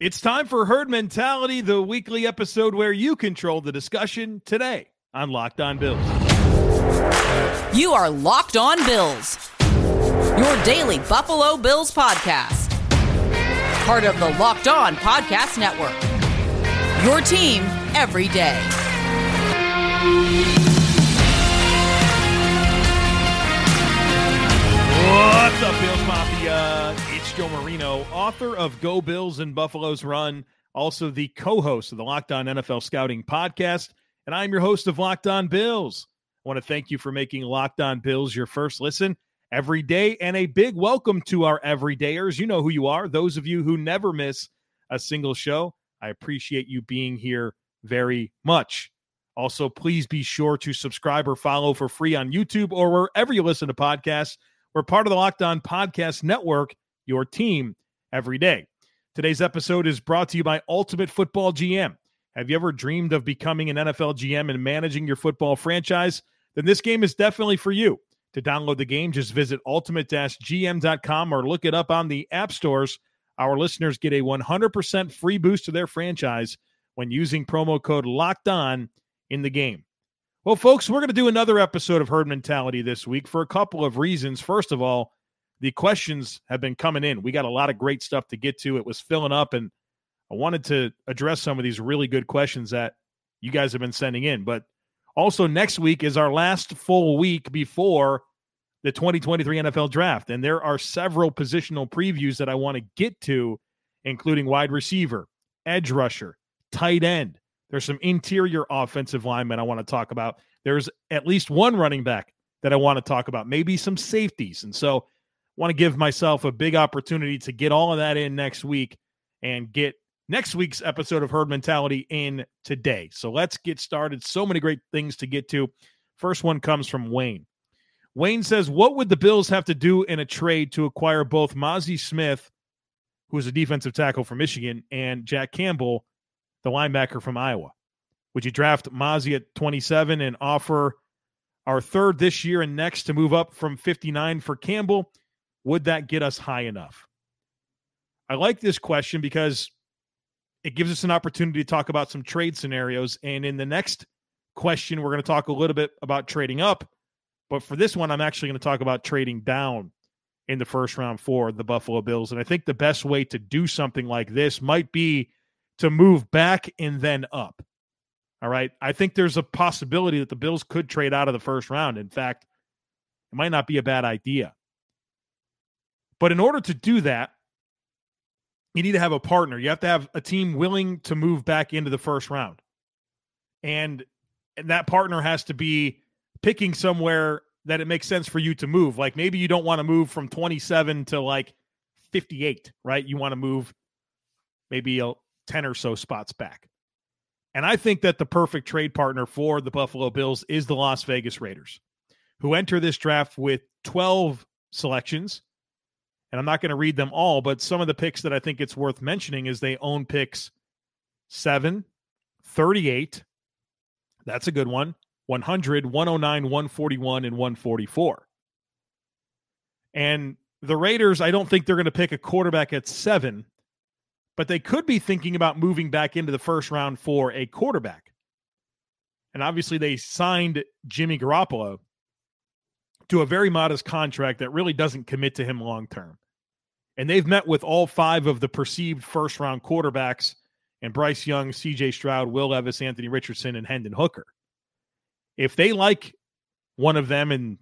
It's time for Herd Mentality, the weekly episode where you control the discussion today on Locked on Bills. You are Locked on Bills, your daily Buffalo Bills podcast. Part of the Locked on Podcast Network, your team every day. What's up, Bills Mafia? It's Joe Marino, author of Go Bills and Buffalo's Run, also the co-host of the Locked on NFL Scouting Podcast, and I'm your host of Locked on Bills. I want to thank you for making Locked on Bills your first listen every day, and a big welcome to our everydayers. You know who you are, those of you who never miss a single show. I appreciate you being here very much. Also, please be sure to subscribe or follow for free on YouTube or wherever you listen to podcasts. We're part of the Locked On Podcast Network, your team every day. Today's episode is brought to you by Ultimate Football GM. Have you ever dreamed of becoming an NFL GM and managing your football franchise? Then this game is definitely for you. To download the game, just visit ultimate-gm.com or look it up on the app stores. Our listeners get a 100% free boost to their franchise when using promo code LOCKEDON in the game. Well, folks, we're going to do another episode of Herd Mentality this week for a couple of reasons. First of all, the questions have been coming in. We got a lot of great stuff to get to. It was filling up, and I wanted to address some of these really good questions that you guys have been sending in. But also next week is our last full week before the 2023 NFL Draft, and there are several positional previews that I want to get to, including wide receiver, edge rusher, tight end. There's some interior offensive linemen I want to talk about. There's at least one running back that I want to talk about, maybe some safeties. And so I want to give myself a big opportunity to get all of that in next week and get next week's episode of Herd Mentality in today. So let's get started. So many great things to get to. First one comes from Wayne. Wayne says, what would the Bills have to do in a trade to acquire both Mazi Smith, who is a defensive tackle from Michigan, and Jack Campbell, the linebacker from Iowa? Would you draft Mazi at 27 and offer our third this year and next to move up from 59 for Campbell? Would that get us high enough? I like this question because it gives us an opportunity to talk about some trade scenarios. And in the next question, we're going to talk a little bit about trading up. But for this one, I'm actually going to talk about trading down in the first round for the Buffalo Bills. And I think the best way to do something like this might be to move back and then up. All right. I think there's a possibility that the Bills could trade out of the first round. In fact, it might not be a bad idea. But in order to do that, you need to have a partner. You have to have a team willing to move back into the first round. And that partner has to be picking somewhere that it makes sense for you to move. Like maybe you don't want to move from 27 to like 58, right? You want to move maybe a 10 or so spots back. And I think that the perfect trade partner for the Buffalo Bills is the Las Vegas Raiders, who enter this draft with 12 selections. And I'm not going to read them all, but some of the picks that I think it's worth mentioning is they own picks 7, 38. That's a good one. 100, 109, 141, and 144. And the Raiders, I don't think they're going to pick a quarterback at 7. But they could be thinking about moving back into the first round for a quarterback. And obviously they signed Jimmy Garoppolo to a very modest contract that really doesn't commit to him long-term. And they've met with all 5 of the perceived first-round quarterbacks, and Bryce Young, CJ Stroud, Will Levis, Anthony Richardson, and Hendon Hooker. If they like one of them and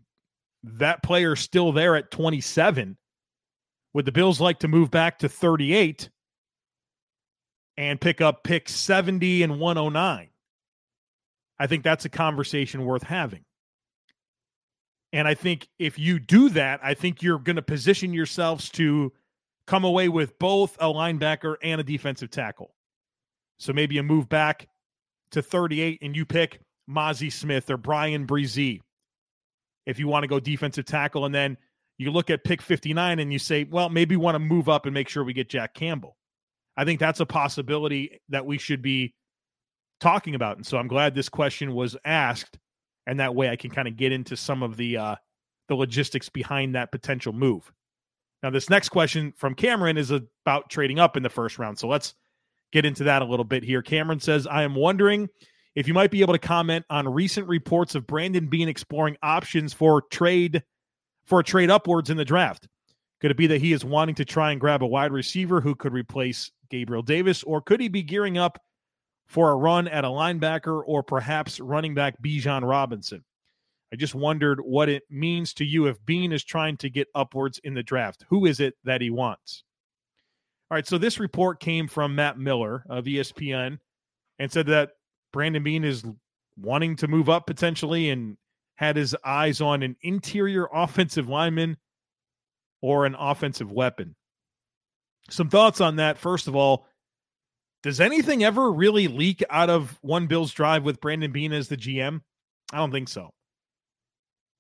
that player is still there at 27, would the Bills like to move back to 38 and pick up picks 70 and 109. I think that's a conversation worth having. And I think if you do that, I think you're going to position yourselves to come away with both a linebacker and a defensive tackle. So maybe you move back to 38 and you pick Mazi Smith or Brian Bresee if you want to go defensive tackle. And then you look at pick 59 and you say, well, maybe we want to move up and make sure we get Jack Campbell. I think that's a possibility that we should be talking about. And so I'm glad this question was asked, and that way I can kind of get into some of the logistics behind that potential move. Now, this next question from Cameron is about trading up in the first round. So let's get into that a little bit here. Cameron says, I am wondering if you might be able to comment on recent reports of Brandon Beane exploring options for a trade upwards in the draft. Could it be that he is wanting to try and grab a wide receiver who could replace Gabriel Davis, or could he be gearing up for a run at a linebacker or perhaps running back Bijan Robinson? I just wondered what it means to you if Beane is trying to get upwards in the draft. Who is it that he wants? All right, so this report came from Matt Miller of ESPN and said that Brandon Beane is wanting to move up potentially and had his eyes on an interior offensive lineman or an offensive weapon. Some thoughts on that. First of all, does anything ever really leak out of One Bills Drive with Brandon Beane as the GM? I don't think so.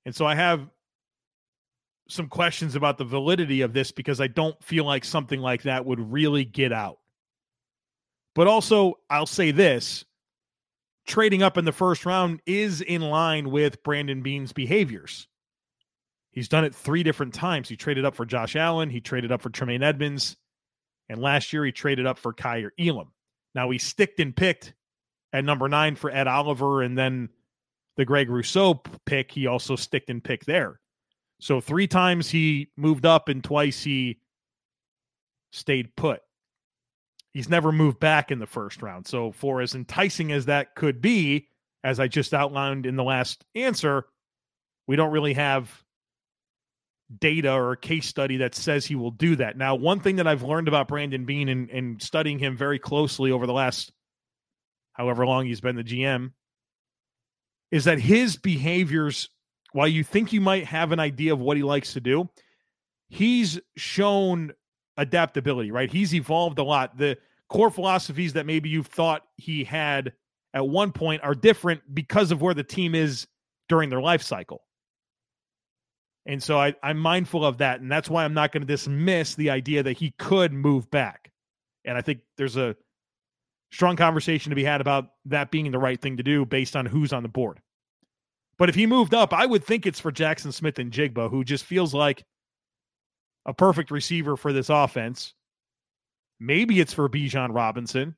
And so I have some questions about the validity of this because I don't feel like something like that would really get out. But also, I'll say this, trading up in the first round is in line with Brandon Beane's behaviors. He's done it three different times. He traded up for Josh Allen. He traded up for Tremaine Edmunds. And last year, he traded up for Kyer Elam. Now, he sticked and picked at number 9 for Ed Oliver, and then the Greg Rousseau pick, he also sticked and picked there. So 3 times he moved up and twice he stayed put. He's never moved back in the first round. So for as enticing as that could be, as I just outlined in the last answer, we don't really have data or a case study that says he will do that. Now, one thing that I've learned about Brandon Beane and studying him very closely over the last however long he's been the GM is that his behaviors, while you think you might have an idea of what he likes to do, he's shown adaptability, right? He's evolved a lot. The core philosophies that maybe you thought he had at one point are different because of where the team is during their life cycle. And so I'm mindful of that, and that's why I'm not going to dismiss the idea that he could move back. And I think there's a strong conversation to be had about that being the right thing to do based on who's on the board. But if he moved up, I would think it's for Jackson Smith-Njigba, who just feels like a perfect receiver for this offense. Maybe it's for Bijan Robinson.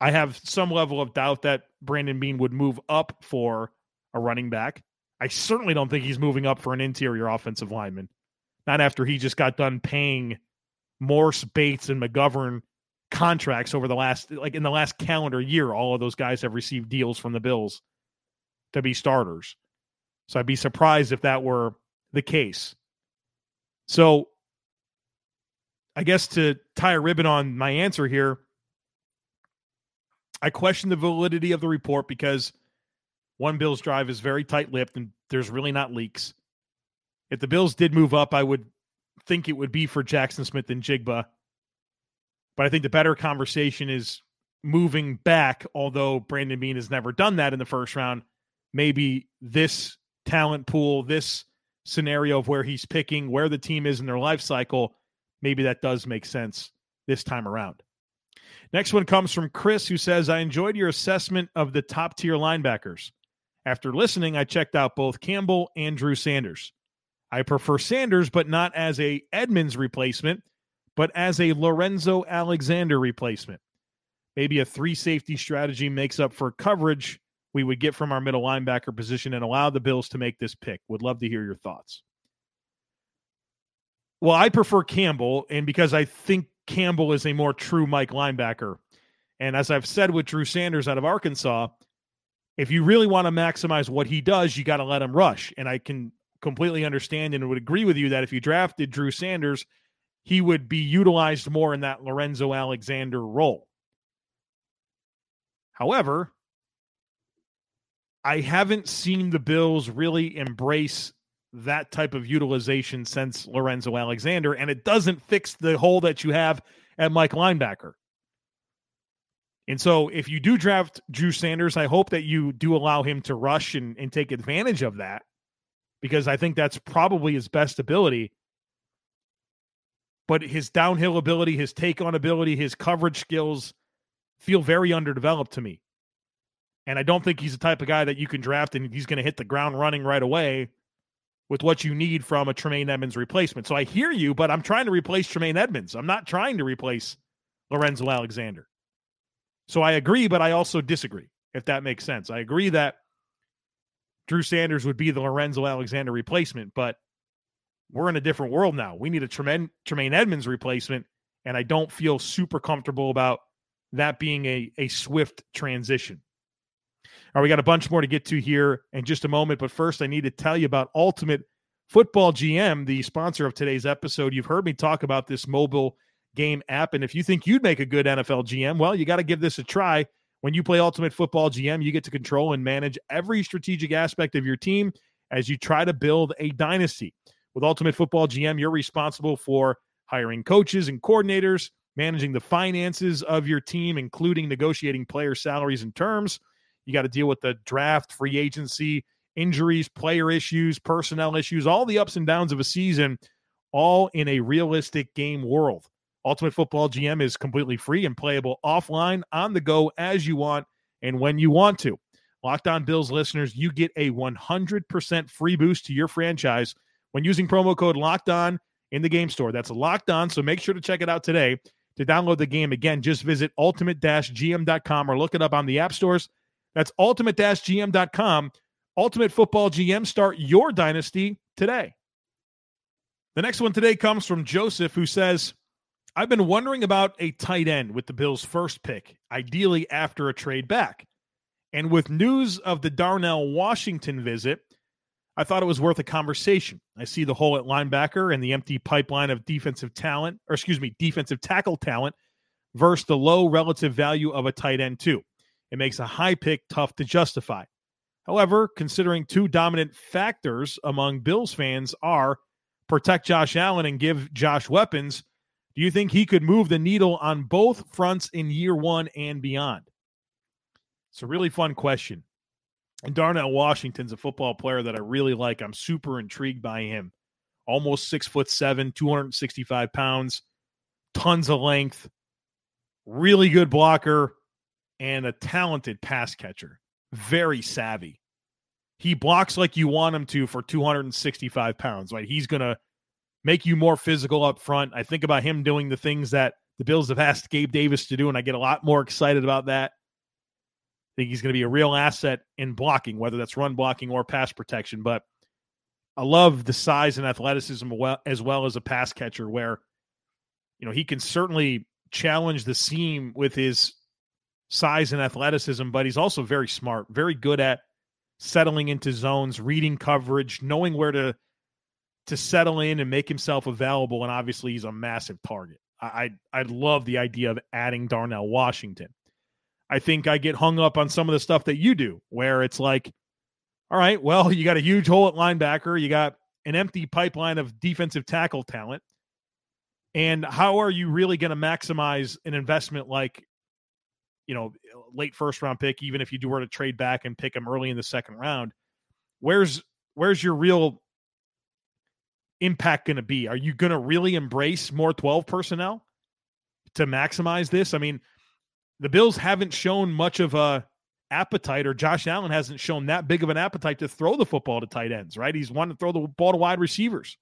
I have some level of doubt that Brandon Beane would move up for a running back. I certainly don't think he's moving up for an interior offensive lineman. Not after he just got done paying Morse, Bates, and McGovern contracts over the last, like in the last calendar year, all of those guys have received deals from the Bills to be starters. So I'd be surprised if that were the case. So I guess to tie a ribbon on my answer here, I question the validity of the report because One Bills Drive is very tight-lipped, and there's really not leaks. If the Bills did move up, I would think it would be for Jackson Smith-Njigba. But I think the better conversation is moving back, although Brandon Beane has never done that in the first round. Maybe this talent pool, this scenario of where he's picking, where the team is in their life cycle, maybe that does make sense this time around. Next one comes from Chris, who says, I enjoyed your assessment of the top-tier linebackers. After listening, I checked out both Campbell and Drew Sanders. I prefer Sanders, but not as a Edmunds replacement, but as a Lorenzo Alexander replacement. Maybe a 3-safety strategy makes up for coverage we would get from our middle linebacker position and allow the Bills to make this pick. Would love to hear your thoughts. Well, I prefer Campbell, and because I think Campbell is a more true Mike linebacker. And as I've said with Drew Sanders out of Arkansas, if you really want to maximize what he does, you got to let him rush. And I can completely understand and would agree with you that if you drafted Drew Sanders, he would be utilized more in that Lorenzo Alexander role. However, I haven't seen the Bills really embrace that type of utilization since Lorenzo Alexander, and it doesn't fix the hole that you have at Mike linebacker. And so if you do draft Drew Sanders, I hope that you do allow him to rush and take advantage of that, because I think that's probably his best ability. But his downhill ability, his take-on ability, his coverage skills feel very underdeveloped to me. And I don't think he's the type of guy that you can draft and he's going to hit the ground running right away with what you need from a Tremaine Edmunds replacement. So I hear you, but I'm trying to replace Tremaine Edmunds. I'm not trying to replace Lorenzo Alexander. So I agree, but I also disagree, if that makes sense. I agree that Drew Sanders would be the Lorenzo Alexander replacement, but we're in a different world now. We need a Tremaine Edmunds replacement, and I don't feel super comfortable about that being a swift transition. All right, we got a bunch more to get to here in just a moment, but first I need to tell you about Ultimate Football GM, the sponsor of today's episode. You've heard me talk about this mobile game app, and if you think you'd make a good NFL GM, well, you got to give this a try. When you play Ultimate Football GM, you get to control and manage every strategic aspect of your team as you try to build a dynasty. With Ultimate Football GM, you're responsible for hiring coaches and coordinators, managing the finances of your team, including negotiating player salaries and terms. You got to deal with the draft, free agency, injuries, player issues, personnel issues, all the ups and downs of a season, all in a realistic game world. Ultimate Football GM is completely free and playable offline, on the go, as you want, and when you want to. Locked on Bills listeners, you get a 100% free boost to your franchise when using promo code LOCKEDON in the game store. That's LOCKEDON, so make sure to check it out today. To download the game, again, just visit ultimate-gm.com or look it up on the app stores. That's ultimate-gm.com. Ultimate Football GM, start your dynasty today. The next one today comes from Joseph, who says, I've been wondering about a tight end with the Bills' first pick, ideally after a trade back. And with news of the Darnell Washington visit, I thought it was worth a conversation. I see the hole at linebacker and the empty pipeline of defensive tackle talent versus the low relative value of a tight end too. It makes a high pick tough to justify. However, considering two dominant factors among Bills fans are protect Josh Allen and give Josh weapons, do you think he could move the needle on both fronts in year one and beyond? It's a really fun question. And Darnell Washington's a football player that I really like. I'm super intrigued by him. Almost 6'7", 265 pounds, tons of length, really good blocker, and a talented pass catcher. Very savvy. He blocks like you want him to for 265 pounds, right? He's going to make you more physical up front. I think about him doing the things that the Bills have asked Gabe Davis to do, and I get a lot more excited about that. I think he's going to be a real asset in blocking, whether that's run blocking or pass protection. But I love the size and athleticism as well as a pass catcher where, you know, he can certainly challenge the seam with his size and athleticism, but he's also very smart, very good at settling into zones, reading coverage, knowing where to settle in and make himself available. And obviously he's a massive target. I love the idea of adding Darnell Washington. I think I get hung up on some of the stuff that you do where it's like, all right, well, you got a huge hole at linebacker. You got an empty pipeline of defensive tackle talent. And how are you really going to maximize an investment like, you know, late first round pick, even if you do were to trade back and pick him early in the second round? Where's your real impact going to be? Are you going to really embrace more 12 personnel to maximize this? I mean, the Bills haven't shown much of an appetite, or Josh Allen hasn't shown that big of an appetite to throw the football to tight ends, right? He's wanted to throw the ball to wide receivers.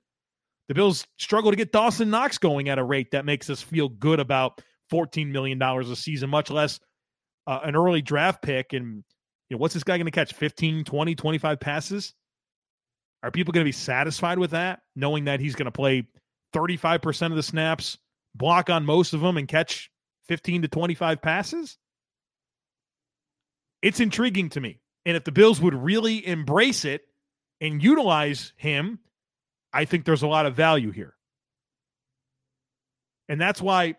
The Bills struggle to get Dawson Knox going at a rate that makes us feel good about $14 million a season, much less an early draft pick. And you know, what's this guy going to catch? 15, 20, 25 passes? Are people going to be satisfied with that, knowing that he's going to play 35% of the snaps, block on most of them, and catch 15 to 25 passes? It's intriguing to me. And if the Bills would really embrace it and utilize him, I think there's a lot of value here. And that's why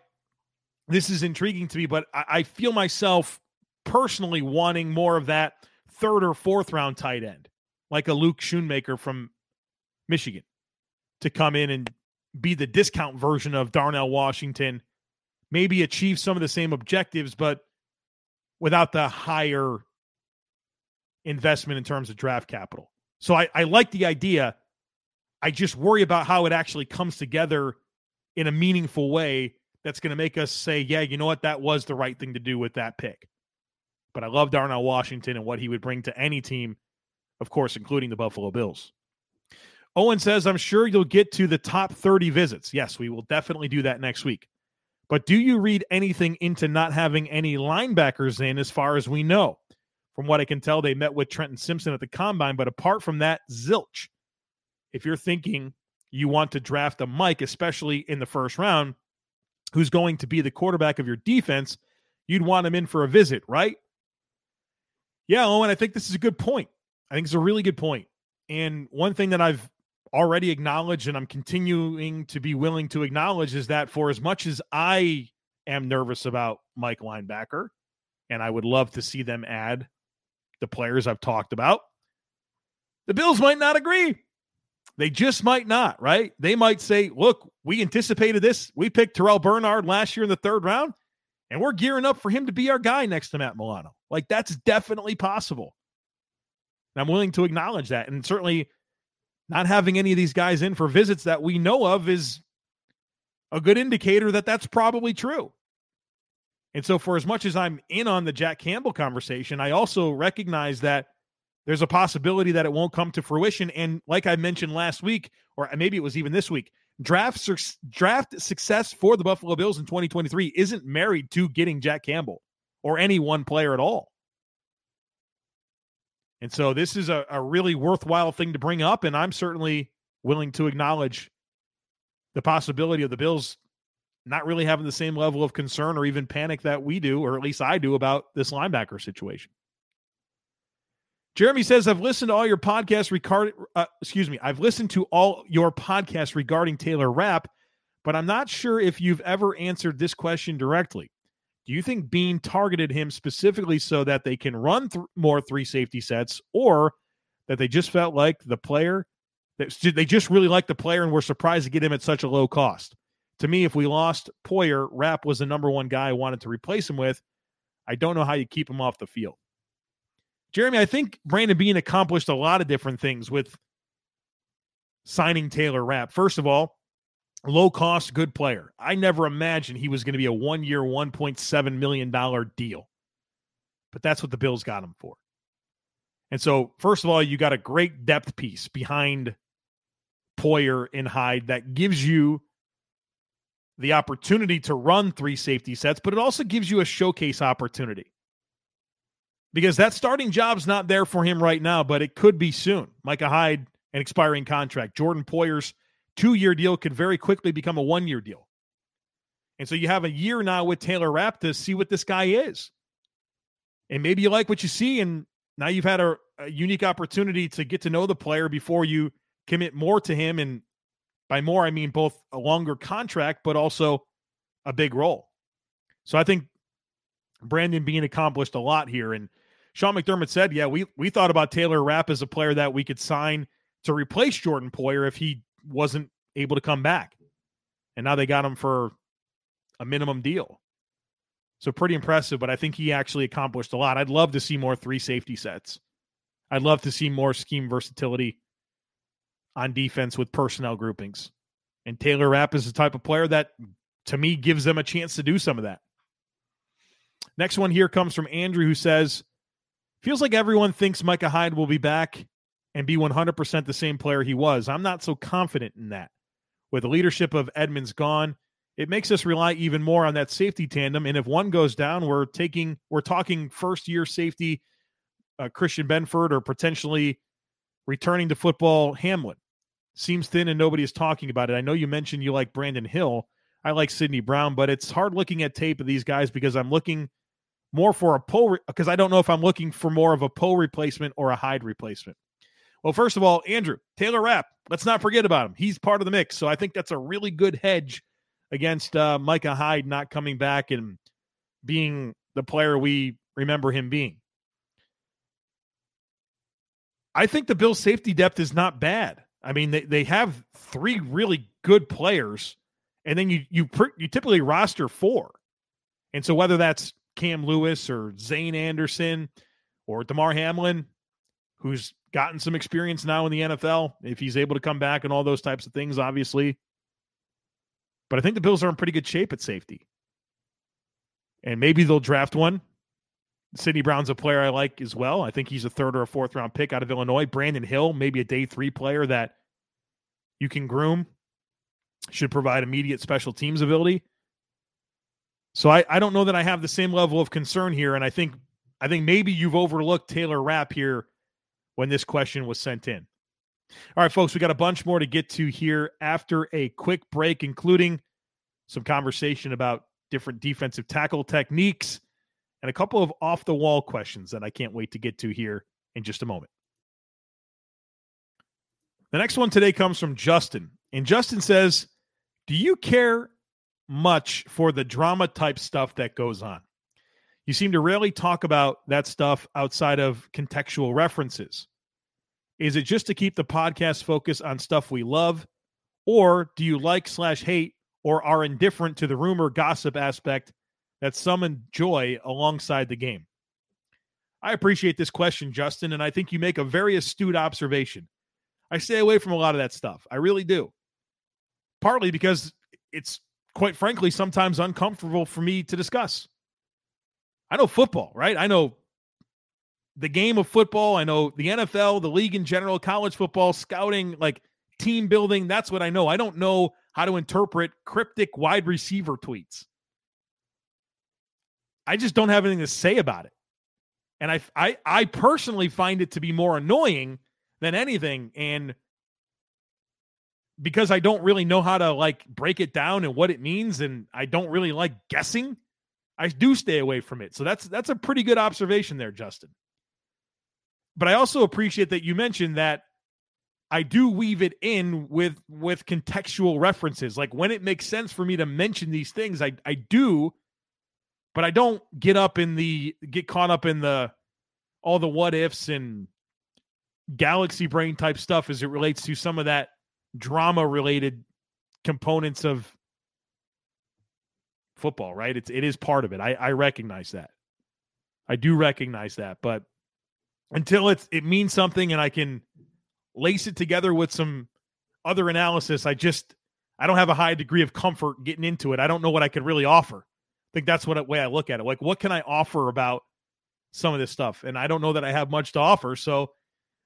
this is intriguing to me, but I feel myself personally wanting more of that third or fourth round tight end, like a Luke Schoonmaker from Michigan, to come in and be the discount version of Darnell Washington, maybe achieve some of the same objectives, but without the higher investment in terms of draft capital. So I like the idea. I just worry about how it actually comes together in a meaningful way that's going to make us say, yeah, you know what, that was the right thing to do with that pick. But I love Darnell Washington and what he would bring to any team, of course, including the Buffalo Bills. Owen says, I'm sure you'll get to the top 30 visits. Yes, we will definitely do that next week. But do you read anything into not having any linebackers in as far as we know? From what I can tell, they met with Trenton Simpson at the Combine, but apart from that, zilch. If you're thinking you want to draft a Mike, especially in the first round, who's going to be the quarterback of your defense, you'd want him in for a visit, right? Yeah, Owen, I think this is a good point. I think it's a really good point. And one thing that I've already acknowledged and I'm continuing to be willing to acknowledge is that for as much as I am nervous about Mike linebacker, and I would love to see them add the players I've talked about, the Bills might not agree. They just might not, right? They might say, look, we anticipated this. We picked Terrell Bernard last year in the third round, and we're gearing up for him to be our guy next to Matt Milano. Like, that's definitely possible. And I'm willing to acknowledge that. And certainly not having any of these guys in for visits that we know of is a good indicator that that's probably true. And so for as much as I'm in on the Jack Campbell conversation, I also recognize that there's a possibility that it won't come to fruition. And like I mentioned last week, or maybe it was even this week, draft success for the Buffalo Bills in 2023 isn't married to getting Jack Campbell or any one player at all. And so this is a really worthwhile thing to bring up, and I'm certainly willing to acknowledge the possibility of the Bills not really having the same level of concern or even panic that we do, or at least I do, about this linebacker situation. Jeremy says, I've listened to all your podcasts regarding Taylor Rapp, but I'm not sure if you've ever answered this question directly. Do you think Beane targeted him specifically so that they can run more three safety sets, or that they just felt like the player, that they just really liked the player and were surprised to get him at such a low cost? To me, if we lost Poyer, Rapp was the number one guy I wanted to replace him with. I don't know how you keep him off the field. Jeremy, I think Brandon Beane accomplished a lot of different things with signing Taylor Rapp. First of all, low-cost, good player. I never imagined he was going to be a one-year, $1.7 million deal. But that's what the Bills got him for. And so, first of all, you got a great depth piece behind Poyer and Hyde that gives you the opportunity to run three safety sets, but it also gives you a showcase opportunity. Because that starting job's not there for him right now, but it could be soon. Micah Hyde, an expiring contract. Jordan Poyer's two-year deal could very quickly become a one-year deal. And so you have a year now with Taylor Rapp to see what this guy is. And maybe you like what you see, and now you've had a unique opportunity to get to know the player before you commit more to him. And by more, I mean both a longer contract, but also a big role. So I think Brandon Beane accomplished a lot here. And Sean McDermott said, yeah, we thought about Taylor Rapp as a player that we could sign to replace Jordan Poyer if he wasn't able to come back. And now they got him for a minimum deal. So pretty impressive, but I think he actually accomplished a lot. I'd love to see more three safety sets. I'd love to see more scheme versatility on defense with personnel groupings. And Taylor Rapp is the type of player that, to me, gives them a chance to do some of that. Next one here comes from Andrew, who says, feels like everyone thinks Micah Hyde will be back and be 100% the same player he was. I'm not so confident in that. With the leadership of Edmunds gone, it makes us rely even more on that safety tandem. And if one goes down, we're talking first-year safety Christian Benford, or potentially returning to football Hamlin. Seems thin and nobody is talking about it. I know you mentioned you like Brandon Hill. I like Sidney Brown, but it's hard looking at tape of these guys because I'm looking more for a Poe, because I don't know if I'm looking for more of a Poe replacement or a Hyde replacement. Well, first of all, Andrew, Taylor Rapp, let's not forget about him. He's part of the mix. So I think that's a really good hedge against Micah Hyde not coming back and being the player we remember him being. I think the Bills' safety depth is not bad. I mean, they have three really good players, and then you typically roster four. And so whether that's Cam Lewis or Zane Anderson or DeMar Hamlin, who's gotten some experience now in the NFL, if he's able to come back and all those types of things, obviously. But I think the Bills are in pretty good shape at safety. And maybe they'll draft one. Sidney Brown's a player I like as well. I think he's a third or a fourth round pick out of Illinois. Brandon Hill, maybe a day three player that you can groom. Should provide immediate special teams ability. So I don't know that I have the same level of concern here, and I think maybe you've overlooked Taylor Rapp here when this question was sent in. All right, folks, we got a bunch more to get to here after a quick break, including some conversation about different defensive tackle techniques and a couple of off-the-wall questions that I can't wait to get to here in just a moment. The next one today comes from Justin, and Justin says, do you care much for the drama-type stuff that goes on? You seem to rarely talk about that stuff outside of contextual references. Is it just to keep the podcast focused on stuff we love, or do you like/hate or are indifferent to the rumor gossip aspect that some enjoy alongside the game? I appreciate this question, Justin, and I think you make a very astute observation. I stay away from a lot of that stuff. I really do. Partly because it's, quite frankly, sometimes uncomfortable for me to discuss. I know football, right? I know the game of football. I know the NFL, the league in general, college football, scouting, like team building. That's what I know. I don't know how to interpret cryptic wide receiver tweets. I just don't have anything to say about it. And I personally find it to be more annoying than anything. And because I don't really know how to like break it down and what it means, and I don't really like guessing, I do stay away from it. So that's a pretty good observation there, Justin. But I also appreciate that you mentioned that I do weave it in with contextual references. Like when it makes sense for me to mention these things, I do, but I don't get caught up in all the what ifs and galaxy brain type stuff as it relates to some of that drama related components of football, right? It is part of it. I recognize that. I do recognize that, but until it means something and I can lace it together with some other analysis, I don't have a high degree of comfort getting into it. I don't know what I could really offer. I think that's way I look at it. Like, what can I offer about some of this stuff? And I don't know that I have much to offer. So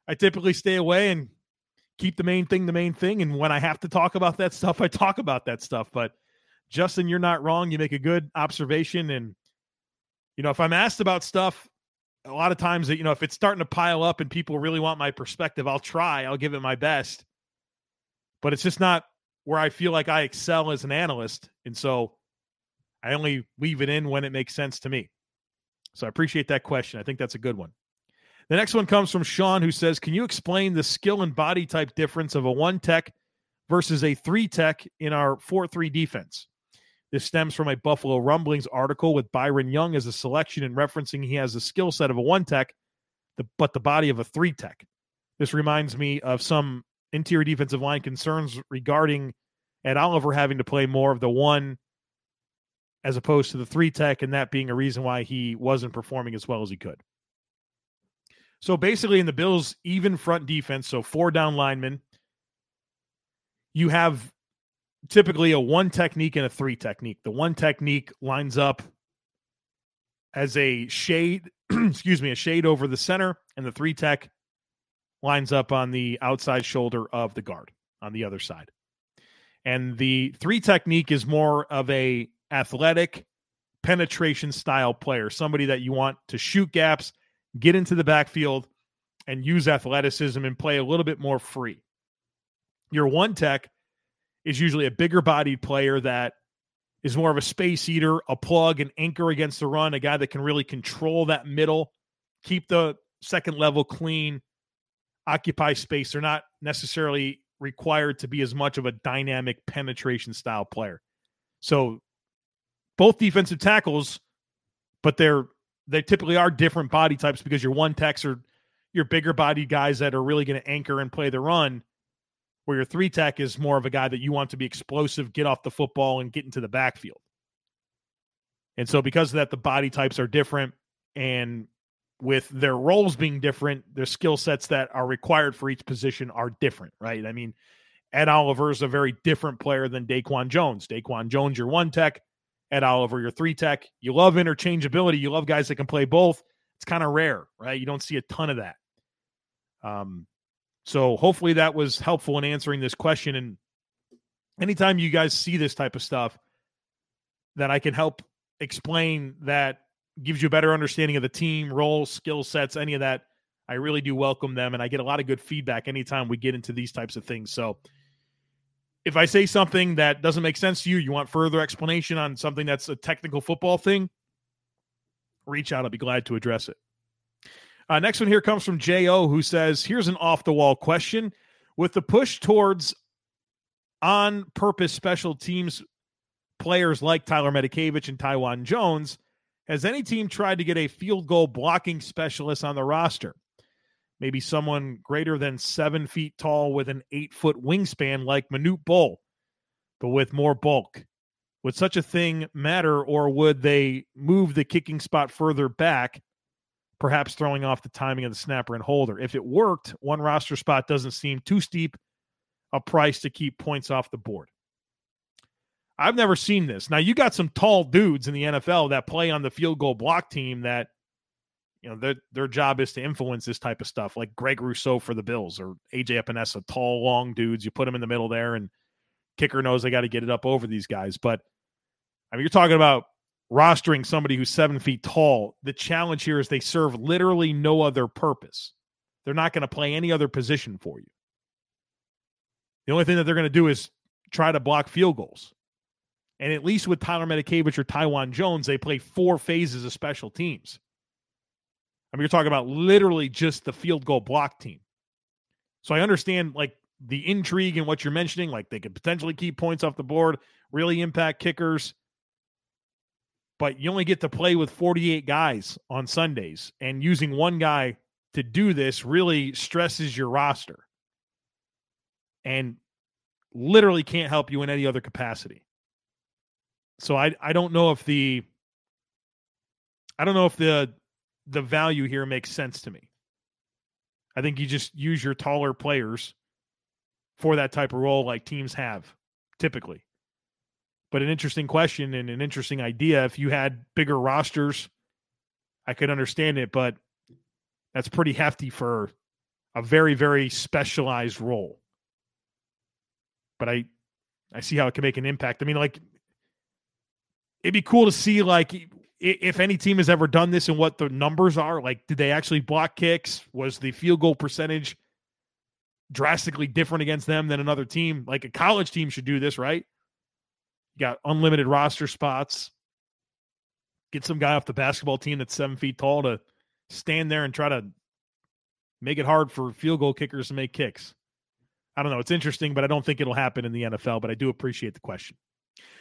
I typically stay away and keep the main thing. And when I have to talk about that stuff, I talk about that stuff. But Justin, you're not wrong. You make a good observation. And, you know, if I'm asked about stuff, a lot of times, you know, if it's starting to pile up and people really want my perspective, I'll give it my best, but it's just not where I feel like I excel as an analyst. And so I only weave it in when it makes sense to me. So I appreciate that question. I think that's a good one. The next one comes from Sean, who says, can you explain the skill and body type difference of a 1-tech versus a 3-tech in our 4-3 defense? This stems from a Buffalo Rumblings article with Byron Young as a selection and referencing he has the skill set of a 1-tech, but the body of a 3-tech. This reminds me of some interior defensive line concerns regarding Ed Oliver having to play more of the 1 as opposed to the 3-tech, and that being a reason why he wasn't performing as well as he could. So basically in the Bills' even front defense, so 4 down linemen, you have typically a 1 technique and a 3 technique. The 1 technique lines up as a shade, a shade over the center, and the 3 tech lines up on the outside shoulder of the guard on the other side. And the 3 technique is more of a athletic penetration style player, somebody that you want to shoot gaps, get into the backfield, and use athleticism and play a little bit more free. Your 1-tech is usually a bigger bodied player that is more of a space eater, a plug, an anchor against the run, a guy that can really control that middle, keep the second level clean, occupy space. They're not necessarily required to be as much of a dynamic penetration style player. So both defensive tackles, but they typically are different body types, because your 1-techs are your bigger body guys that are really going to anchor and play the run, where your 3-tech is more of a guy that you want to be explosive, get off the football, and get into the backfield. And so because of that, the body types are different, and with their roles being different, their skill sets that are required for each position are different, right? I mean, Ed Oliver is a very different player than Daquan Jones. Daquan Jones, your 1-tech. Ed Oliver, your 3-tech. You love interchangeability. You love guys that can play both. It's kind of rare, right? You don't see a ton of that. So hopefully that was helpful in answering this question. And anytime you guys see this type of stuff, that I can help explain that gives you a better understanding of the team, roles, skill sets, any of that, I really do welcome them. And I get a lot of good feedback anytime we get into these types of things. So if I say something that doesn't make sense to you, you want further explanation on something that's a technical football thing, reach out. I'll be glad to address it. Next one here comes from J.O., who says, here's an off-the-wall question. With the push towards on-purpose special teams players like Tyler Medikevich and Tywan Jones, has any team tried to get a field goal blocking specialist on the roster? Maybe someone greater than 7 feet tall with an 8-foot wingspan like Manute Bull, but with more bulk. Would such a thing matter, or would they move the kicking spot further back, perhaps throwing off the timing of the snapper and holder? If it worked, one roster spot doesn't seem too steep a price to keep points off the board. I've never seen this. Now, you got some tall dudes in the NFL that play on the field goal block team that, you know, their job is to influence this type of stuff, like Greg Rousseau for the Bills or AJ Epinesa, tall, long dudes. You put them in the middle there, and kicker knows they got to get it up over these guys. But I mean, you're talking about rostering somebody who's 7 feet tall. The challenge here is they serve literally no other purpose. They're not going to play any other position for you. The only thing that they're going to do is try to block field goals. And at least with Tyler Medikevich or Tywan Jones, they play four phases of special teams. I mean, you're talking about literally just the field goal block team. So I understand, like, the intrigue in what you're mentioning, like they could potentially keep points off the board, really impact kickers. But you only get to play with 48 guys on Sundays, and using one guy to do this really stresses your roster and literally can't help you in any other capacity. So I don't know if the value here makes sense to me. I think you just use your taller players for that type of role, like teams have typically. But an interesting question and an interesting idea. If you had bigger rosters, I could understand it, but that's pretty hefty for a very, very specialized role. But I see how it can make an impact. I mean, like, it'd be cool to see, like, if any team has ever done this and what the numbers are. Like, did they actually block kicks? Was the field goal percentage drastically different against them than another team? Like, a college team should do this, right? You got unlimited roster spots. Get some guy off the basketball team that's 7 feet tall to stand there and try to make it hard for field goal kickers to make kicks. I don't know. It's interesting, but I don't think it'll happen in the NFL, but I do appreciate the question.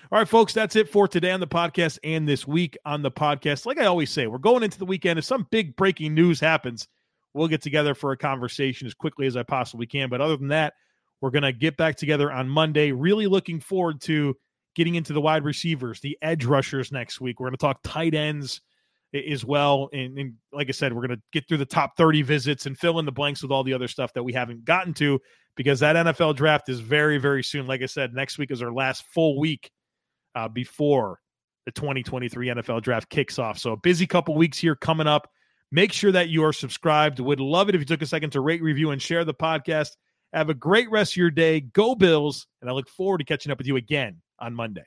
All right, folks, that's it for today on the podcast and this week on the podcast. Like I always say, we're going into the weekend. If some big breaking news happens, we'll get together for a conversation as quickly as I possibly can. But other than that, we're going to get back together on Monday. Really looking forward to getting into the wide receivers, the edge rushers next week. We're going to talk tight ends as well. And like I said, we're going to get through the top 30 visits and fill in the blanks with all the other stuff that we haven't gotten to, because that NFL draft is very, very soon. Like I said, next week is our last full week before the 2023 NFL draft kicks off. So a busy couple weeks here coming up. Make sure that you are subscribed. Would love it if you took a second to rate, review, and share the podcast. Have a great rest of your day. Go Bills, and I look forward to catching up with you again on Monday.